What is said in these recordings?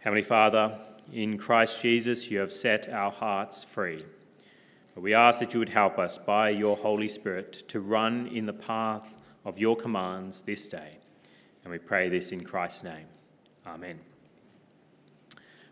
Heavenly Father, in Christ Jesus, you have set our hearts free. We ask that you would help us by your Holy Spirit to run in the path of your commands this day. And we pray this in Christ's name. Amen.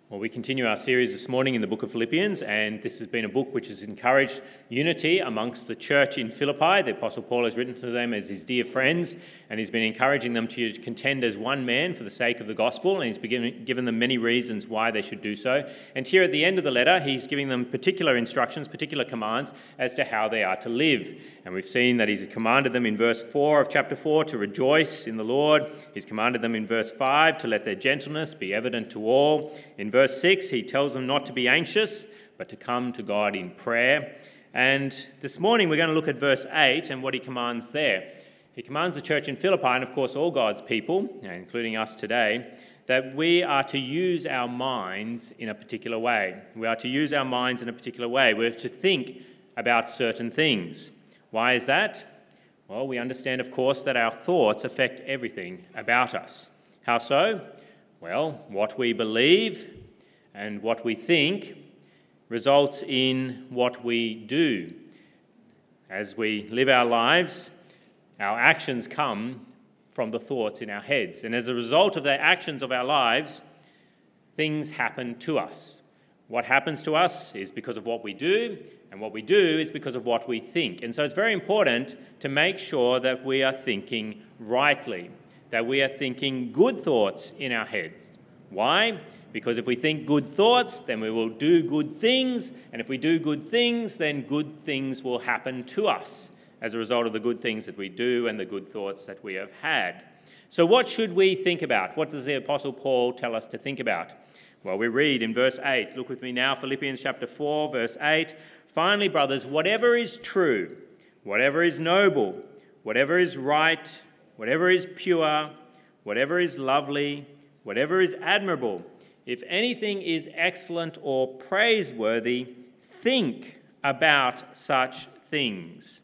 Well, we continue our series this morning in the book of Philippians, and this has been a book which has encouraged unity amongst the church in Philippi. The Apostle Paul has written to them as his dear friends, and he's been encouraging them to contend as one man for the sake of the gospel, and he's given them many reasons why they should do so. And here at the end of the letter, he's giving them particular instructions, particular commands as to how they are to live. And we've seen that he's commanded them in verse 4 of chapter 4 to rejoice in the Lord. He's commanded them in verse 5 to let their gentleness be evident to all. In verse 6, he tells them not to be anxious, but to come to God in prayer. And this morning we're going to look at verse 8 and what he commands there. He commands the church in Philippi, and of course all God's people, including us today, that we are to use our minds in a particular way. We are to use our minds in a particular way. We're to think about certain things. Why is that? Well, we understand, of course, that our thoughts affect everything about us. How so? Well, what we believe and what we think results in what we do. As we live our lives, our actions come from the thoughts in our heads. And as a result of the actions of our lives, things happen to us. What happens to us is because of what we do, and what we do is because of what we think. And so it's very important to make sure that we are thinking rightly, that we are thinking good thoughts in our heads. Why? Because if we think good thoughts, then we will do good things, and if we do good things, then good things will happen to us as a result of the good things that we do and the good thoughts that we have had. So what should we think about? What does the Apostle Paul tell us to think about? Well, we read in verse 8, look with me now, Philippians chapter 4, verse 8, "Finally, brothers, whatever is true, whatever is noble, whatever is right, whatever is pure, whatever is lovely, whatever is admirable, if anything is excellent or praiseworthy, think about such things."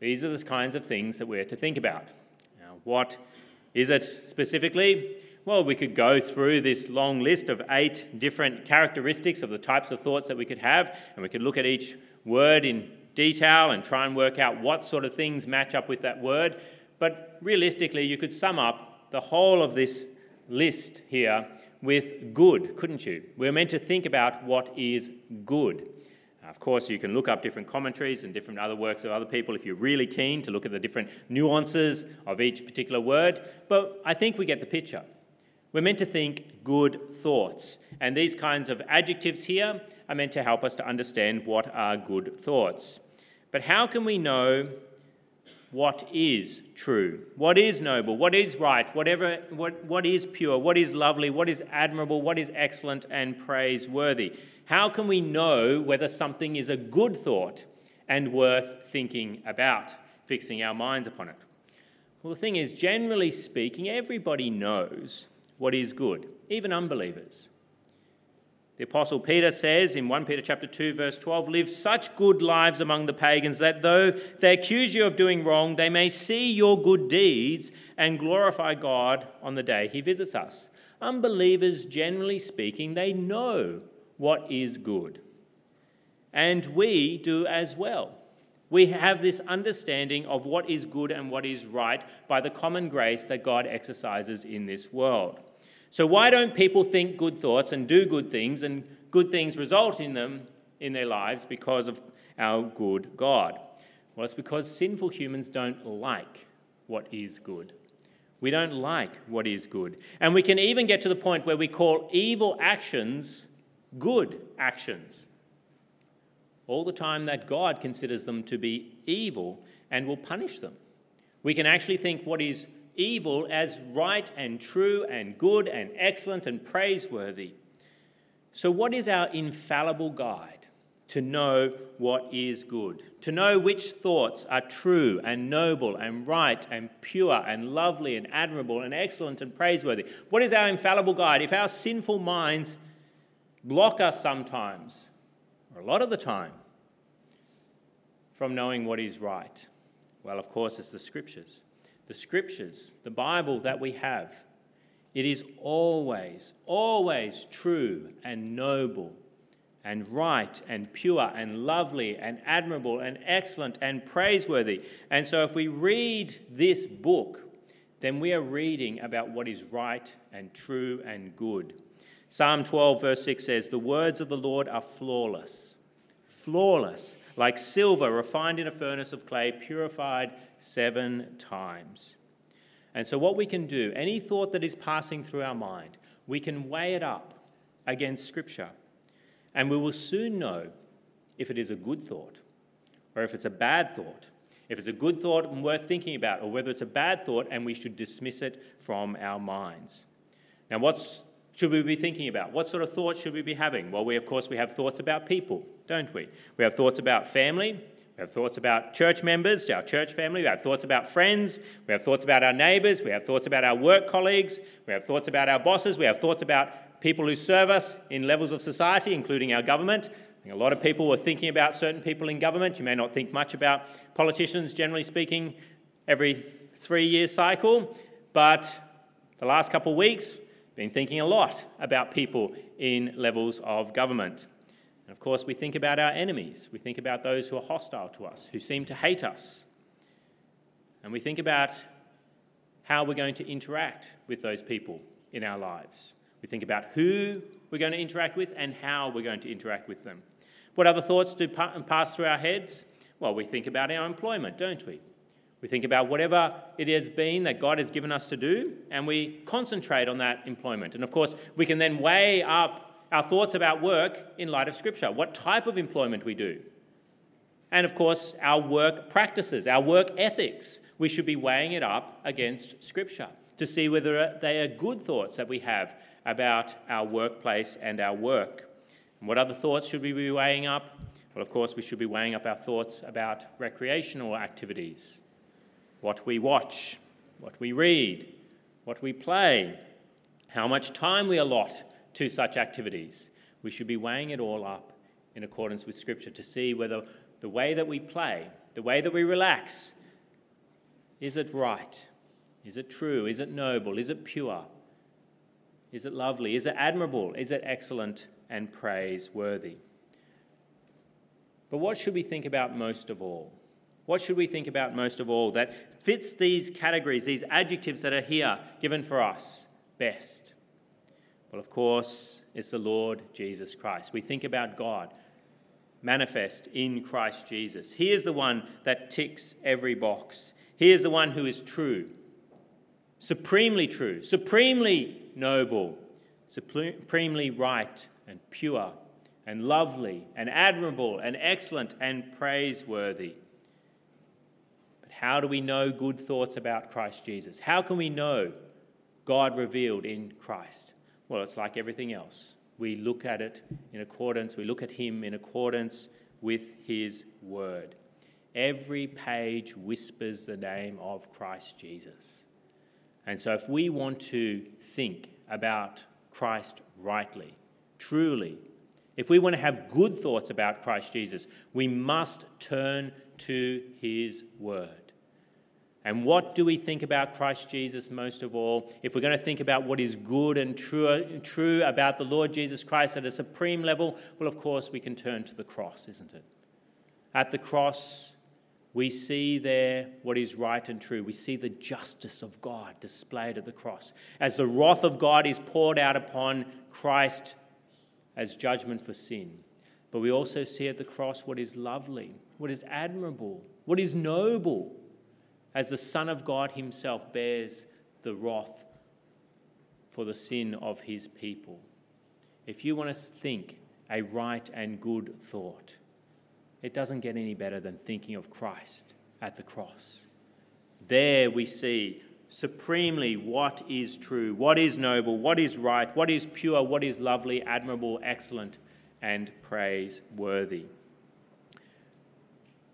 These are the kinds of things that we're to think about. Now, what is it specifically? Well, we could go through this long list of 8 different characteristics of the types of thoughts that we could have, and we could look at each word in detail and try and work out what sort of things match up with that word. But realistically, you could sum up the whole of this list here with good, couldn't you? We're meant to think about what is good. Now, of course, you can look up different commentaries and different other works of other people if you're really keen to look at the different nuances of each particular word. But I think we get the picture. We're meant to think good thoughts. And these kinds of adjectives here are meant to help us to understand what are good thoughts. But how can we know what is true, what is noble, what is right, what is pure, what is lovely, what is admirable, what is excellent and praiseworthy? How can we know whether something is a good thought and worth thinking about, fixing our minds upon it? Well, the thing is, generally speaking, everybody knows what is good, even unbelievers. The Apostle Peter says in 1 Peter chapter 2, verse 12, "Live such good lives among the pagans that though they accuse you of doing wrong, they may see your good deeds and glorify God on the day he visits us." Unbelievers, generally speaking, they know what is good. And we do as well. We have this understanding of what is good and what is right by the common grace that God exercises in this world. So why don't people think good thoughts and do good things, and good things result in them in their lives because of our good God? Well, it's because sinful humans don't like what is good. We don't like what is good. And we can even get to the point where we call evil actions good actions, all the time that God considers them to be evil and will punish them. We can actually think what is evil as right and true and good and excellent and praiseworthy. So what is our infallible guide to know what is good, to know which thoughts are true and noble and right and pure and lovely and admirable and excellent and praiseworthy? What is our infallible guide? If our sinful minds block us sometimes, or a lot of the time, from knowing what is right, well, of course, it's the Scriptures. The Scriptures, the Bible that we have, It is always, always true and noble and right and pure and lovely and admirable and excellent and praiseworthy. And so if we read this book, then we are reading about what is right and true and good. Psalm 12 verse 6 says, "The words of the Lord are flawless, like silver refined in a furnace of clay, purified 7 times. And so what we can do, any thought that is passing through our mind, we can weigh it up against Scripture. And we will soon know if it is a good thought or if it's a bad thought, if it's a good thought and worth thinking about, or whether it's a bad thought and we should dismiss it from our minds. Now, what should we be thinking about? What sort of thoughts should we be having? Well, we have thoughts about people, don't we? We have thoughts about family. We have thoughts about church members, our church family. We have thoughts about friends. We have thoughts about our neighbours. We have thoughts about our work colleagues. We have thoughts about our bosses. We have thoughts about people who serve us in levels of society, including our government. I think a lot of people are thinking about certain people in government. You may not think much about politicians, generally speaking, every 3-year cycle. But the last couple of weeks, I've been thinking a lot about people in levels of government. And of course, we think about our enemies. We think about those who are hostile to us, who seem to hate us. And we think about how we're going to interact with those people in our lives. We think about who we're going to interact with and how we're going to interact with them. What other thoughts do pass through our heads? Well, we think about our employment, don't we? We think about whatever it has been that God has given us to do, and we concentrate on that employment. And of course, we can then weigh up our thoughts about work in light of Scripture, what type of employment we do. And of course, our work practices, our work ethics. We should be weighing it up against Scripture to see whether they are good thoughts that we have about our workplace and our work. And what other thoughts should we be weighing up? Well, of course, we should be weighing up our thoughts about recreational activities, what we watch, what we read, what we play, how much time we allot to such activities. We should be weighing it all up in accordance with Scripture to see whether the way that we play, the way that we relax, is it right? Is it true? Is it noble? Is it pure? Is it lovely? Is it admirable? Is it excellent and praiseworthy? But what should we think about most of all? What should we think about most of all that fits these categories, these adjectives that are here given for us best? Well, of course, it's the Lord Jesus Christ. We think about God manifest in Christ Jesus. He is the one that ticks every box. He is the one who is true, supremely noble, supremely right and pure and lovely and admirable and excellent and praiseworthy. But how do we know good thoughts about Christ Jesus? How can we know God revealed in Christ? Well, it's like everything else. We look at him in accordance with his word. Every page whispers the name of Christ Jesus. And so if we want to think about Christ rightly, truly, if we want to have good thoughts about Christ Jesus, we must turn to his word. And what do we think about Christ Jesus most of all? If we're going to think about what is good and true about the Lord Jesus Christ at a supreme level, well, of course, we can turn to the cross, isn't it? At the cross, we see there what is right and true. We see the justice of God displayed at the cross. As the wrath of God is poured out upon Christ as judgment for sin. But we also see at the cross what is lovely, what is admirable, what is noble, as the Son of God himself bears the wrath for the sin of his people. If you want to think a right and good thought, it doesn't get any better than thinking of Christ at the cross. There we see supremely what is true, what is noble, what is right, what is pure, what is lovely, admirable, excellent, and praiseworthy.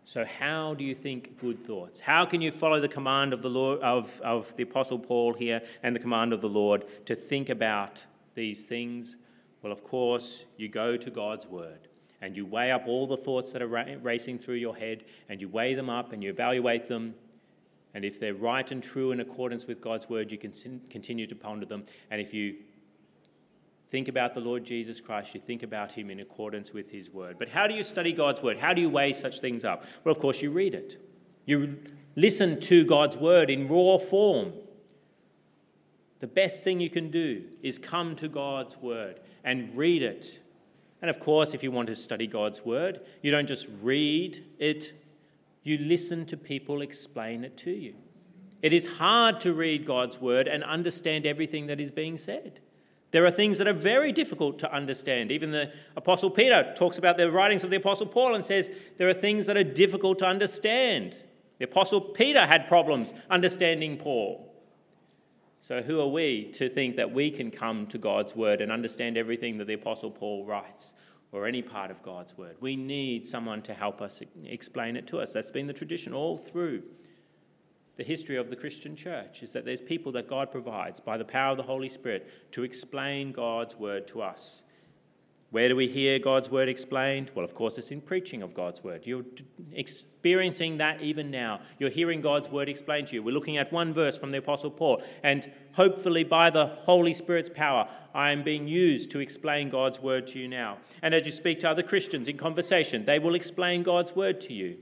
So how do you think good thoughts? How can you follow the command of the Lord, of the Apostle Paul here and the command of the Lord to think about these things? Well, of course, you go to God's word and you weigh up all the thoughts that are racing through your head and you weigh them up and you evaluate them And if they're right and true in accordance with God's word, you can continue to ponder them. And if you think about the Lord Jesus Christ, you think about him in accordance with his word. But how do you study God's word? How do you weigh such things up? Well, of course, you read it. You listen to God's word in raw form. The best thing you can do is come to God's word and read it. And of course, if you want to study God's word, you don't just read it, you listen to people explain it to you. It is hard to read God's word and understand everything that is being said. There are things that are very difficult to understand. Even the Apostle Peter talks about the writings of the Apostle Paul and says there are things that are difficult to understand. The Apostle Peter had problems understanding Paul. So who are we to think that we can come to God's word and understand everything that the Apostle Paul writes or any part of God's word? We need someone to help us explain it to us. That's been the tradition all through the history of the Christian church, is that there's people that God provides by the power of the Holy Spirit to explain God's word to us. Where do we hear God's word explained? Well, of course, it's in preaching of God's word. You're experiencing that even now. You're hearing God's word explained to you. We're looking at one verse from the Apostle Paul, and hopefully by the Holy Spirit's power, I am being used to explain God's word to you now. And as you speak to other Christians in conversation, they will explain God's word to you.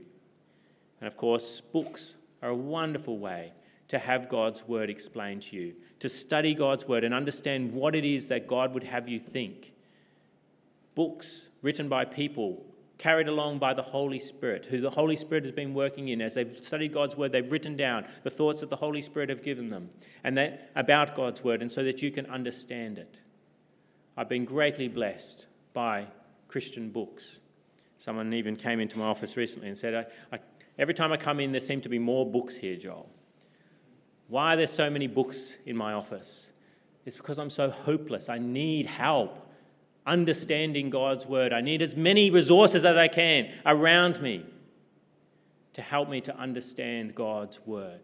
And of course, books are a wonderful way to have God's word explained to you, to study God's word and understand what it is that God would have you think. Books written by people, carried along by the Holy Spirit, who the Holy Spirit has been working in. As they've studied God's word, they've written down the thoughts that the Holy Spirit have given them and that about God's word, and so that you can understand it. I've been greatly blessed by Christian books. Someone even came into my office recently and said, every time I come in, there seem to be more books here, Joel. Why are there so many books in my office? It's because I'm so hopeless. I need help understanding God's word. I need as many resources as I can around me to help me to understand God's word,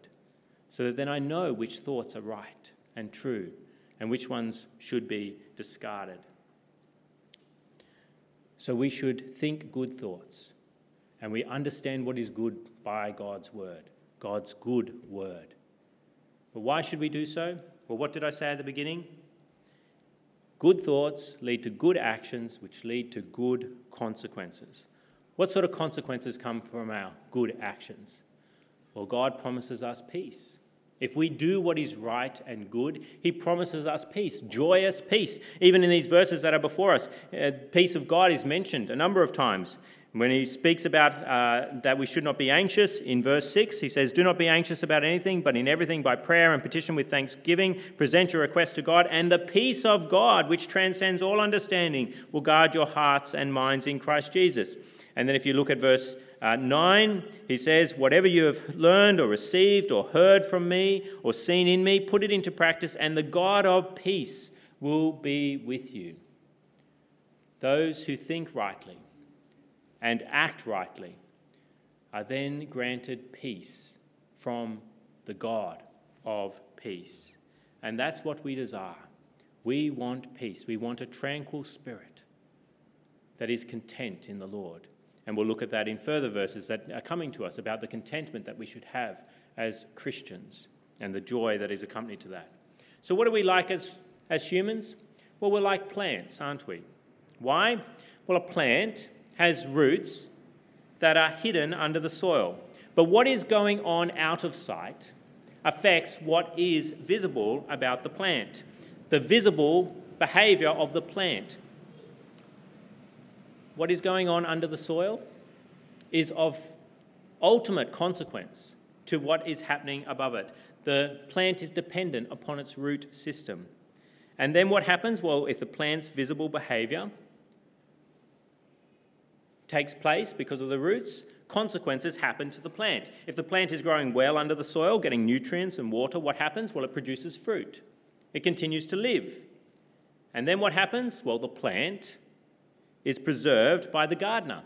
so that then I know which thoughts are right and true and which ones should be discarded. So we should think good thoughts, and we understand what is good by God's word, God's good word. But why should we do so? Well, what did I say at the beginning? Good thoughts lead to good actions, which lead to good consequences. What sort of consequences come from our good actions? Well, God promises us peace. If we do what is right and good, he promises us peace, joyous peace. Even in these verses that are before us, peace of God is mentioned a number of times. When he speaks about that we should not be anxious, in verse 6, he says, "Do not be anxious about anything, but in everything by prayer and petition with thanksgiving, present your request to God, and the peace of God, which transcends all understanding, will guard your hearts and minds in Christ Jesus." And then if you look at verse 9, he says, "Whatever you have learned or received or heard from me or seen in me, put it into practice, and the God of peace will be with you." Those who think rightly and act rightly are then granted peace from the God of peace. And that's what we desire. We want peace. We want a tranquil spirit that is content in the Lord. And we'll look at that in further verses that are coming to us about the contentment that we should have as Christians and the joy that is accompanied to that. So what are we like as humans? Well, we're like plants, aren't we? Why? Well, a plant has roots that are hidden under the soil. But what is going on out of sight affects what is visible about the plant, the visible behaviour of the plant. What is going on under the soil is of ultimate consequence to what is happening above it. The plant is dependent upon its root system. And then what happens? Well, if the plant's visible behaviour takes place because of the roots, consequences happen to the plant. If the plant is growing well under the soil, getting nutrients and water, what happens? Well, it produces fruit. It continues to live. And then what happens? Well, the plant is preserved by the gardener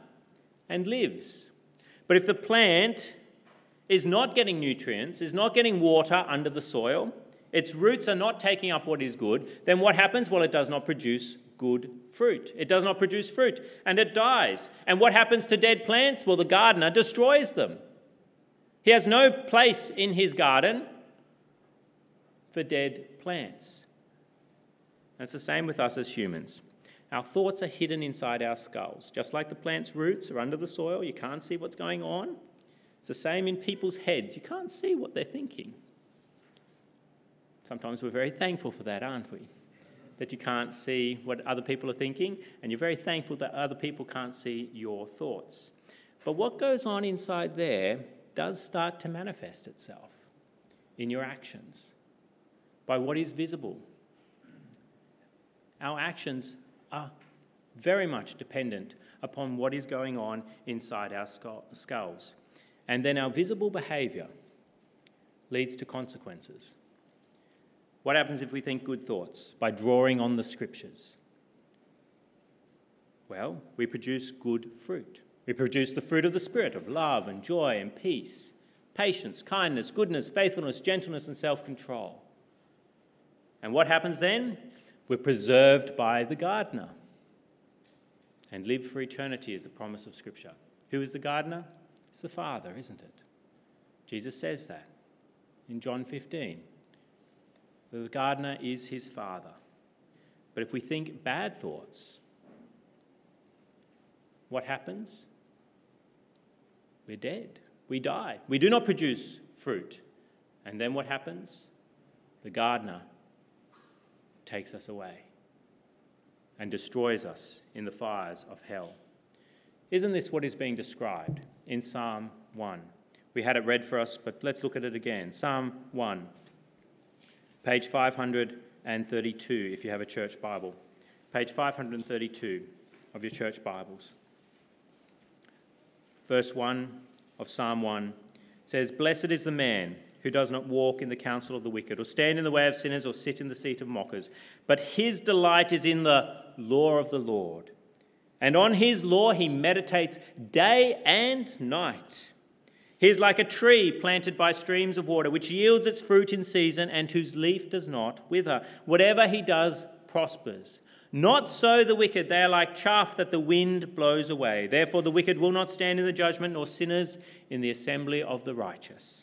and lives. But if the plant is not getting nutrients, is not getting water under the soil, its roots are not taking up what is good, then what happens? Well, it does not produce good fruit. It does not produce fruit, and it dies. And what happens to dead plants? Well, the gardener destroys them. He has no place in his garden for dead plants. And it's the same with us as humans. Our thoughts are hidden inside our skulls. Just like the plant's roots are under the soil, you can't see what's going on. It's the same in people's heads. You can't see what they're thinking. Sometimes we're very thankful for that, aren't we? That you can't see what other people are thinking, and you're very thankful that other people can't see your thoughts. But what goes on inside there does start to manifest itself in your actions, by what is visible. Our actions are very much dependent upon what is going on inside our skulls. And then our visible behaviour leads to consequences. What happens if we think good thoughts? By drawing on the scriptures. Well, we produce good fruit. We produce the fruit of the Spirit, of love and joy and peace, patience, kindness, goodness, faithfulness, gentleness and self-control. And what happens then? We're preserved by the gardener and live for eternity is the promise of Scripture. Who is the gardener? It's the Father, isn't it? Jesus says that in John 15. The gardener is his Father. But if we think bad thoughts, what happens? We're dead. We die. We do not produce fruit. And then what happens? The gardener takes us away and destroys us in the fires of hell. Isn't this what is being described in Psalm 1? We had it read for us, but let's look at it again. Psalm 1, page 532, if you have a church Bible. Page 532 of your church Bibles. Verse 1 of Psalm 1 says, "Blessed is the man who does not walk in the counsel of the wicked, or stand in the way of sinners, or sit in the seat of mockers. But his delight is in the law of the Lord, and on his law he meditates day and night. He is like a tree planted by streams of water, which yields its fruit in season, and whose leaf does not wither. Whatever he does prospers. Not so the wicked, they are like chaff that the wind blows away. Therefore the wicked will not stand in the judgment, nor sinners in the assembly of the righteous.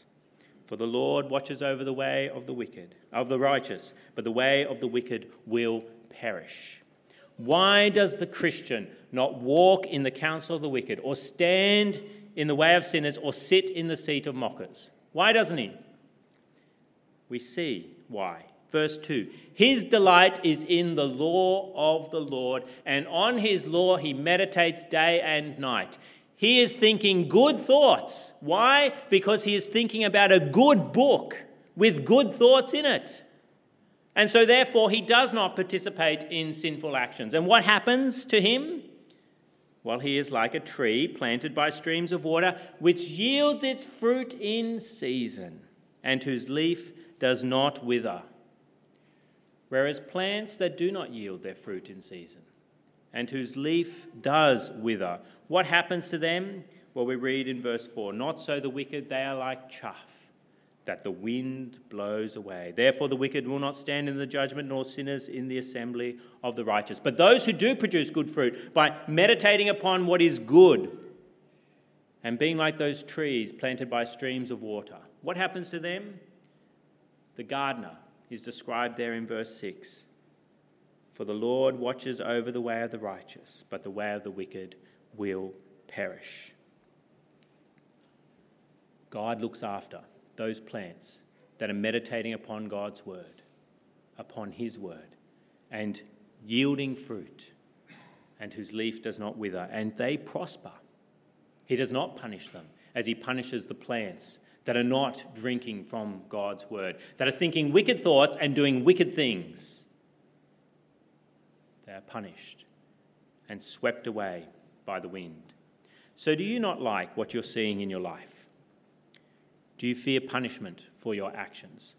For the Lord watches over the way of the wicked, of the righteous, but the way of the wicked will perish." Why does the Christian not walk in the counsel of the wicked, or stand in the way of sinners, or sit in the seat of mockers? Why doesn't he? We see why. Verse 2, "His delight is in the law of the Lord, and on his law he meditates day and night." He is thinking good thoughts. Why? Because he is thinking about a good book with good thoughts in it. And so therefore he does not participate in sinful actions. And what happens to him? Well, he is like a tree planted by streams of water, which yields its fruit in season, and whose leaf does not wither. Whereas plants that do not yield their fruit in season, and whose leaf does wither, what happens to them? Well, we read in verse 4, "Not so the wicked, they are like chaff that the wind blows away. Therefore the wicked will not stand in the judgment, nor sinners in the assembly of the righteous." But those who do produce good fruit by meditating upon what is good and being like those trees planted by streams of water, what happens to them? The gardener is described there in verse 6. "For the Lord watches over the way of the righteous, but the way of the wicked will perish." God looks after those plants that are meditating upon God's word, upon his word, and yielding fruit, and whose leaf does not wither, and they prosper. He does not punish them as he punishes the plants that are not drinking from God's word, that are thinking wicked thoughts and doing wicked things. They are punished and swept away by the wind. So do you not like what you're seeing in your life? Do you fear punishment for your actions?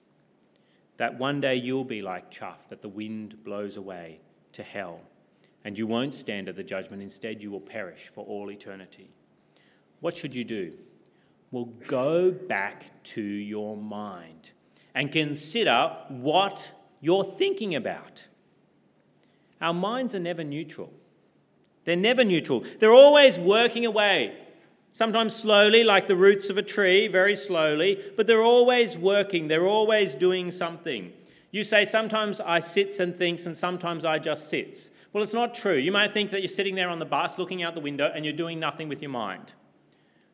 That one day you'll be like chaff that the wind blows away to hell, and you won't stand at the judgment. Instead, you will perish for all eternity. What should you do? Well, go back to your mind and consider what you're thinking about. Our minds are never neutral. They're never neutral. They're always working away Sometimes slowly, like the roots of a tree, very slowly, but they're always working, they're always doing something. You say, sometimes I sits and thinks and sometimes I just sits. Well, it's not true. You might think that you're sitting there on the bus looking out the window and you're doing nothing with your mind.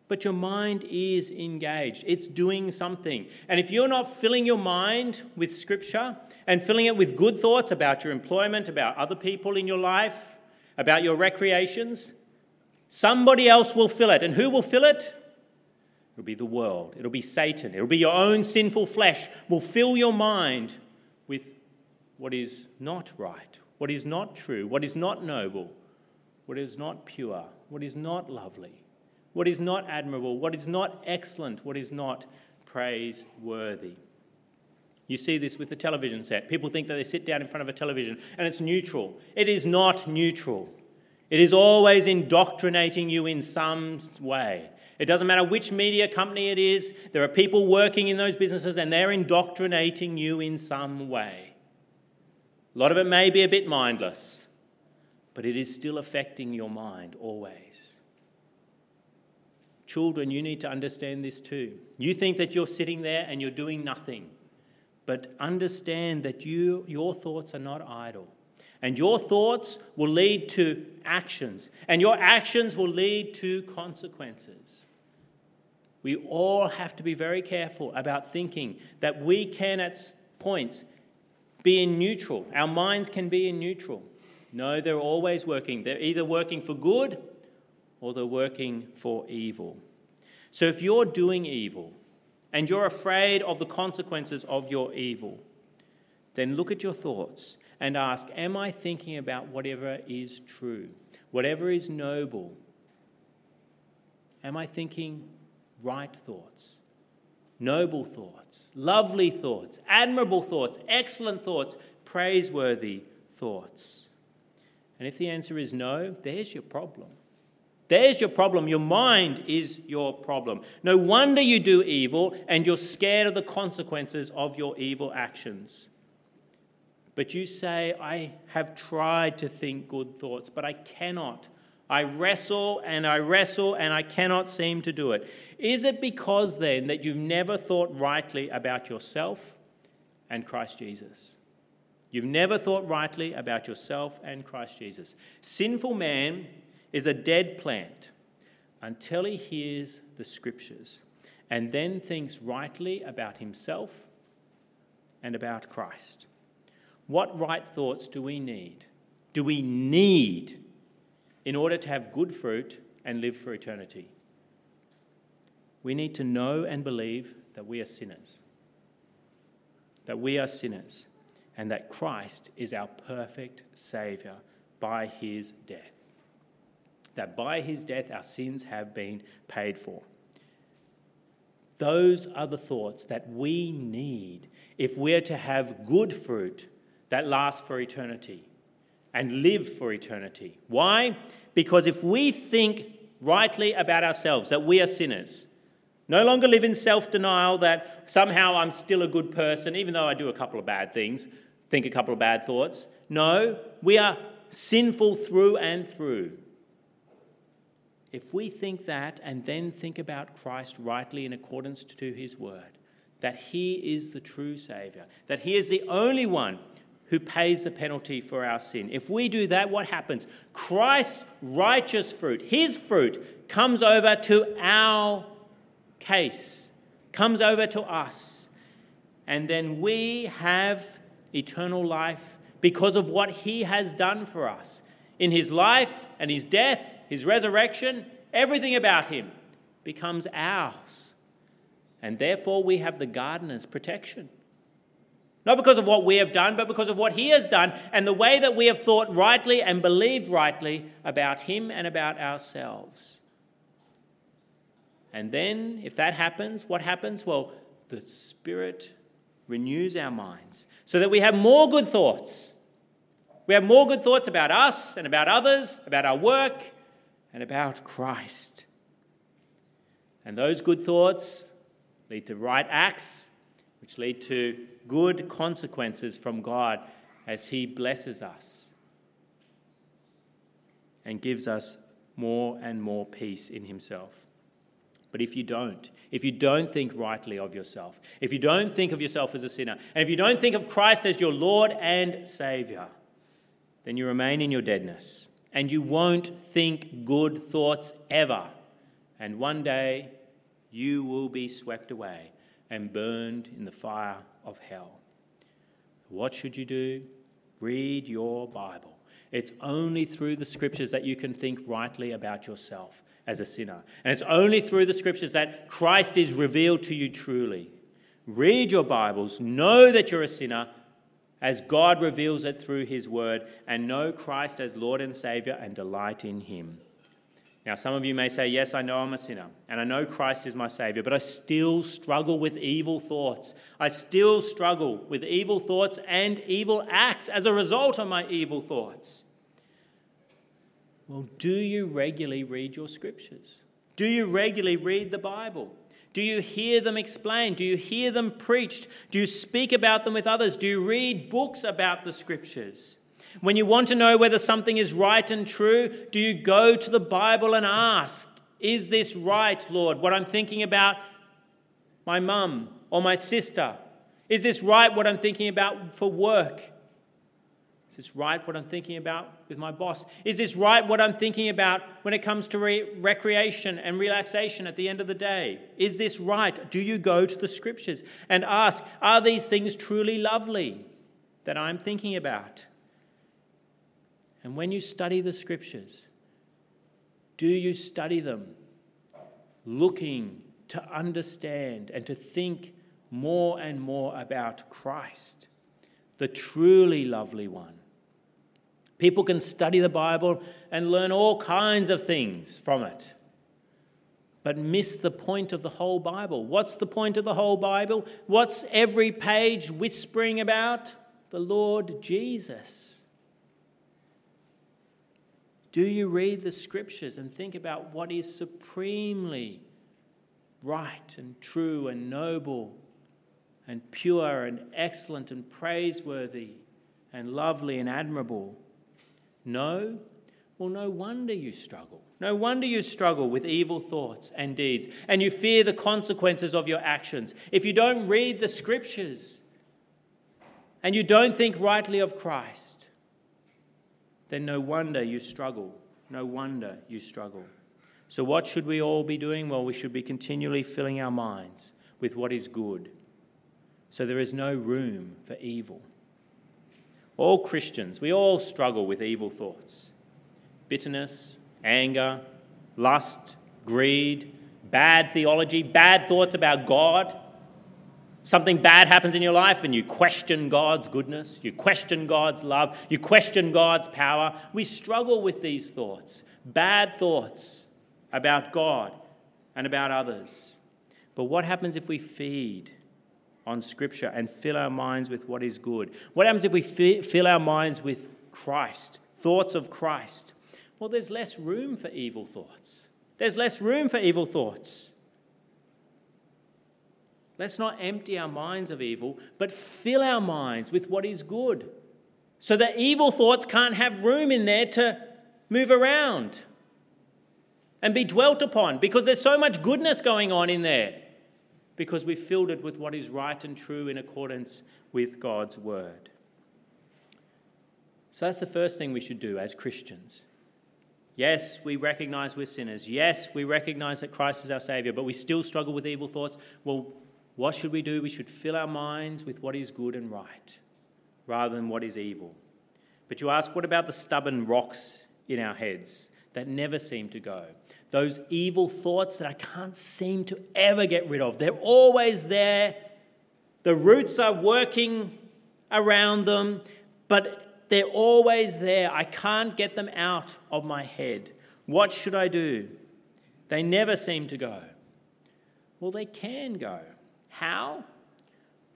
But your mind is engaged. It's doing something. And if you're not filling your mind with Scripture and filling it with good thoughts about your employment, about other people in your life, about your recreations, somebody else will fill it. And who will fill it? It'll be the world. It'll be Satan. It'll be your own sinful flesh. Will fill your mind with what is not right, what is not true, what is not noble, what is not pure, what is not lovely, what is not admirable, what is not excellent, what is not praiseworthy. You see this with the television set. People think that they sit down in front of a television and it's neutral. It is not neutral. It is always indoctrinating you in some way. It doesn't matter which media company it is. There are people working in those businesses and they're indoctrinating you in some way. A lot of it may be a bit mindless, but it is still affecting your mind always. Children, you need to understand this too. You think that you're sitting there and you're doing nothing, but understand that your thoughts are not idle. And your thoughts will lead to actions. And your actions will lead to consequences. We all have to be very careful about thinking that we can at points be in neutral. Our minds can be in neutral. No, they're always working. They're either working for good or they're working for evil. So if you're doing evil and you're afraid of the consequences of your evil, then look at your thoughts and ask, am I thinking about whatever is true, whatever is noble? Am I thinking right thoughts, noble thoughts, lovely thoughts, admirable thoughts, excellent thoughts, praiseworthy thoughts? And if the answer is no, there's your problem. There's your problem. Your mind is your problem. No wonder you do evil and you're scared of the consequences of your evil actions. But you say, I have tried to think good thoughts, but I cannot. I wrestle and I cannot seem to do it. Is it because then that you've never thought rightly about yourself and Christ Jesus? You've never thought rightly about yourself and Christ Jesus. Sinful man is a dead plant until he hears the Scriptures and then thinks rightly about himself and about Christ. What right thoughts do we need? Do we need in order to have good fruit and live for eternity? We need to know and believe that we are sinners. That we are sinners and that Christ is our perfect Saviour by his death. That by his death our sins have been paid for. Those are the thoughts that we need if we're to have good fruit that lasts for eternity and live for eternity. Why? Because if we think rightly about ourselves, that we are sinners, no longer live in self-denial that somehow I'm still a good person, even though I do a couple of bad things, think a couple of bad thoughts. No, we are sinful through and through. If we think that and then think about Christ rightly in accordance to his word, that he is the true Saviour, that he is the only one who pays the penalty for our sin. If we do that, what happens? Christ's righteous fruit, his fruit, comes over to our case, comes over to us. And then we have eternal life because of what he has done for us in his life and his death. His resurrection, everything about him becomes ours. And therefore we have the gardener's protection. Not because of what we have done, but because of what he has done and the way that we have thought rightly and believed rightly about him and about ourselves. And then if that happens, what happens? Well, the Spirit renews our minds so that we have more good thoughts. We have more good thoughts about us and about others, about our work, and about Christ. And those good thoughts lead to right acts, which lead to good consequences from God as he blesses us and gives us more and more peace in himself. But if you don't think rightly of yourself, if you don't think of yourself as a sinner, and if you don't think of Christ as your Lord and Saviour, then you remain in your deadness and you won't think good thoughts ever. And one day you will be swept away and burned in the fire of hell. What should you do? Read your Bible. It's only through the Scriptures that you can think rightly about yourself as a sinner. And it's only through the Scriptures that Christ is revealed to you truly. Read your Bibles, know that you're a sinner as God reveals it through his word, and know Christ as Lord and Saviour and delight in him. Now, some of you may say, yes, I know I'm a sinner, and I know Christ is my Saviour, but I still struggle with evil thoughts. I still struggle with evil thoughts and evil acts as a result of my evil thoughts. Well, do you regularly read your Scriptures? Do you regularly read the Bible? Do you hear them explained? Do you hear them preached? Do you speak about them with others? Do you read books about the Scriptures? When you want to know whether something is right and true, do you go to the Bible and ask, is this right, Lord, what I'm thinking about my mum or my sister? Is this right, what I'm thinking about for work? Is this right, what I'm thinking about with my boss? Is this right, what I'm thinking about when it comes to recreation and relaxation at the end of the day? Is this right? Do you go to the Scriptures and ask, are these things truly lovely that I'm thinking about? And when you study the Scriptures, do you study them looking to understand and to think more and more about Christ, the truly lovely one? People can study the Bible and learn all kinds of things from it, but miss the point of the whole Bible. What's the point of the whole Bible? What's every page whispering about? The Lord Jesus. Do you read the Scriptures and think about what is supremely right and true and noble and pure and excellent and praiseworthy and lovely and admirable? No? Well, no wonder you struggle. No wonder you struggle with evil thoughts and deeds, and you fear the consequences of your actions. If you don't read the Scriptures and you don't think rightly of Christ, then no wonder you struggle. No wonder you struggle. So what should we all be doing? Well, we should be continually filling our minds with what is good, so there is no room for evil. All Christians, we all struggle with evil thoughts. Bitterness, anger, lust, greed, bad theology, bad thoughts about God. Something bad happens in your life and you question God's goodness, you question God's love, you question God's power. We struggle with these thoughts, bad thoughts about God and about others. But what happens if we feed on Scripture and fill our minds with what is good? What happens if we fill our minds with Christ, thoughts of Christ? Well, there's less room for evil thoughts. There's less room for evil thoughts. Let's not empty our minds of evil, but fill our minds with what is good, so that evil thoughts can't have room in there to move around and be dwelt upon, because there's so much goodness going on in there, because we filled it with what is right and true in accordance with God's word. So that's the first thing we should do as Christians. Yes, we recognize we're sinners. Yes, we recognize that Christ is our Saviour, but we still struggle with evil thoughts. Well, what should we do? We should fill our minds with what is good and right, rather than what is evil. But you ask, what about the stubborn rocks in our heads that never seem to go? Those evil thoughts that I can't seem to ever get rid of. They're always there. The roots are working around them, but they're always there. I can't get them out of my head. What should I do? They never seem to go. Well, they can go. How?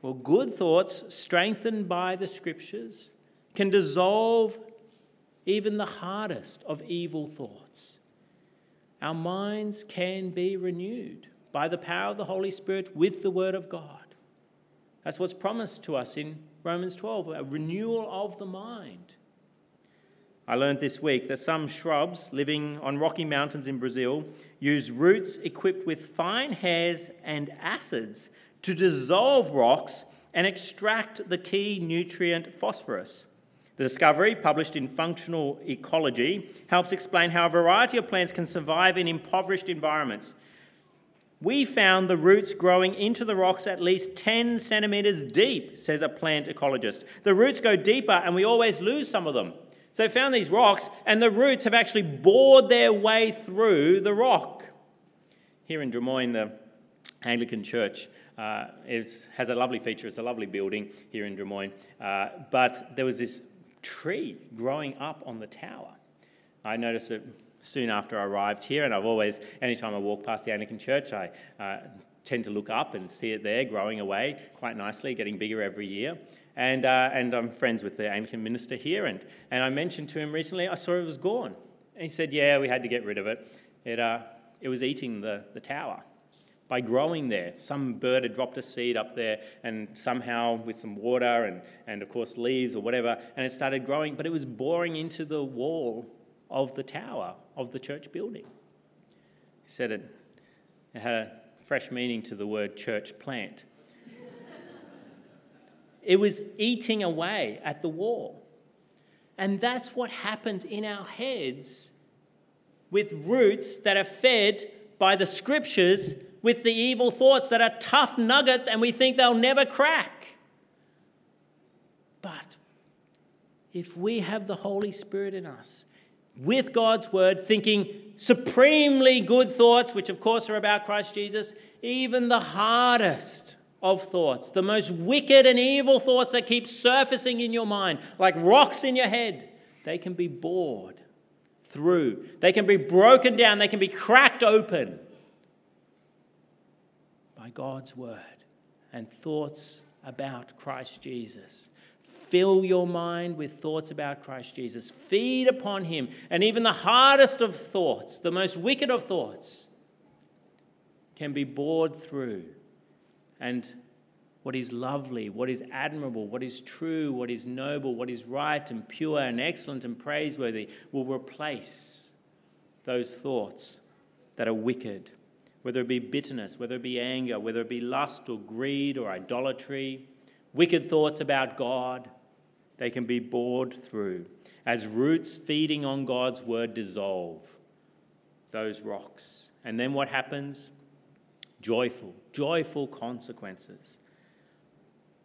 Well, good thoughts strengthened by the Scriptures can dissolve even the hardest of evil thoughts. Our minds can be renewed by the power of the Holy Spirit with the Word of God. That's what's promised to us in Romans 12, a renewal of the mind. I learned this week that some shrubs living on rocky mountains in Brazil use roots equipped with fine hairs and acids to dissolve rocks and extract the key nutrient phosphorus. The discovery, published in Functional Ecology, helps explain how a variety of plants can survive in impoverished environments. We found the roots growing into the rocks at least 10 centimetres deep, says a plant ecologist. The roots go deeper and we always lose some of them. So they found these rocks and the roots have actually bored their way through the rock. Here in Drummoyne, the Anglican Church has a lovely feature. It's a lovely building here in Drummoyne. But there was this tree growing up on the tower. I noticed it soon after I arrived here, and I've always, anytime I walk past the Anglican Church, I tend to look up and see it there growing away quite nicely, getting bigger every year. And I'm friends with the Anglican minister here, and I mentioned to him recently, I saw it was gone. And he said, yeah, we had to get rid of it. It was eating the tower. By growing there, some bird had dropped a seed up there and somehow with some water and of course leaves or whatever, and it started growing, but it was boring into the wall of the tower of the church building. He said it had a fresh meaning to the word church plant. It was eating away at the wall. And that's what happens in our heads with roots that are fed by the scriptures with the evil thoughts that are tough nuggets and we think they'll never crack. But if we have the Holy Spirit in us, with God's word, thinking supremely good thoughts, which of course are about Christ Jesus, even the hardest of thoughts, the most wicked and evil thoughts that keep surfacing in your mind, like rocks in your head, they can be bored through. They can be broken down. They can be cracked open by God's word and thoughts about Christ Jesus. Fill your mind with thoughts about Christ Jesus. Feed upon him. And even the hardest of thoughts, the most wicked of thoughts, can be bored through. And what is lovely, what is admirable, what is true, what is noble, what is right and pure and excellent and praiseworthy will replace those thoughts that are wicked, whether it be bitterness, whether it be anger, whether it be lust or greed or idolatry, wicked thoughts about God. They can be bored through as roots feeding on God's word dissolve those rocks. And then what happens? Joyful consequences.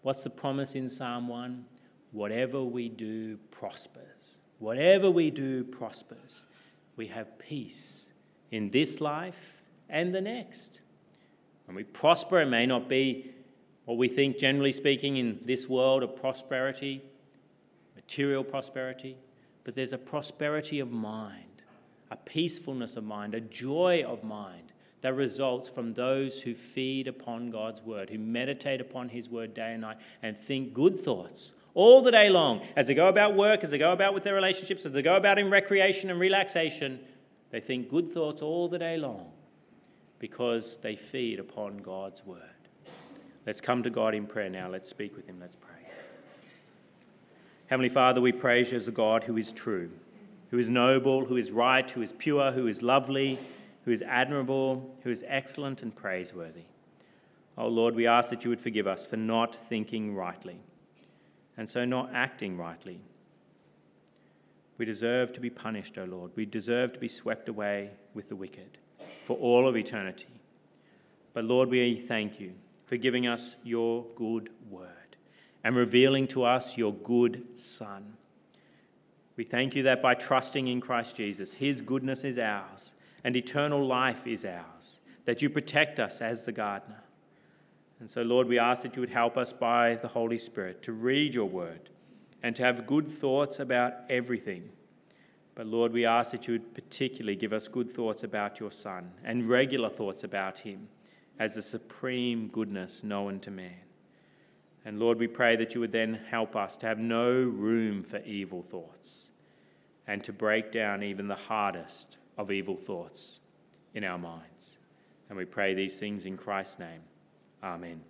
What's the promise in Psalm 1? Whatever we do prospers. Whatever we do prospers. We have peace in this life and the next. When we prosper, it may not be what we think, generally speaking, in this world of prosperity, material prosperity, but there's a prosperity of mind, a peacefulness of mind, a joy of mind that results from those who feed upon God's word, who meditate upon his word day and night and think good thoughts all the day long. As they go about work, as they go about with their relationships, as they go about in recreation and relaxation, they think good thoughts all the day long because they feed upon God's word. Let's come to God in prayer now. Let's speak with him. Let's pray. Heavenly Father, we praise you as a God who is true, who is noble, who is right, who is pure, who is lovely, who is admirable, who is excellent and praiseworthy. Oh Lord, we ask that you would forgive us for not thinking rightly and so not acting rightly. We deserve to be punished, O Lord. We deserve to be swept away with the wicked for all of eternity. But Lord, we thank you for giving us your good word and revealing to us your good Son. We thank you that by trusting in Christ Jesus, his goodness is ours and eternal life is ours, that you protect us as the gardener. And so, Lord, we ask that you would help us by the Holy Spirit to read your word and to have good thoughts about everything. But, Lord, we ask that you would particularly give us good thoughts about your Son and regular thoughts about him as the supreme goodness known to man. And Lord, we pray that you would then help us to have no room for evil thoughts and to break down even the hardest of evil thoughts in our minds. And we pray these things in Christ's name. Amen.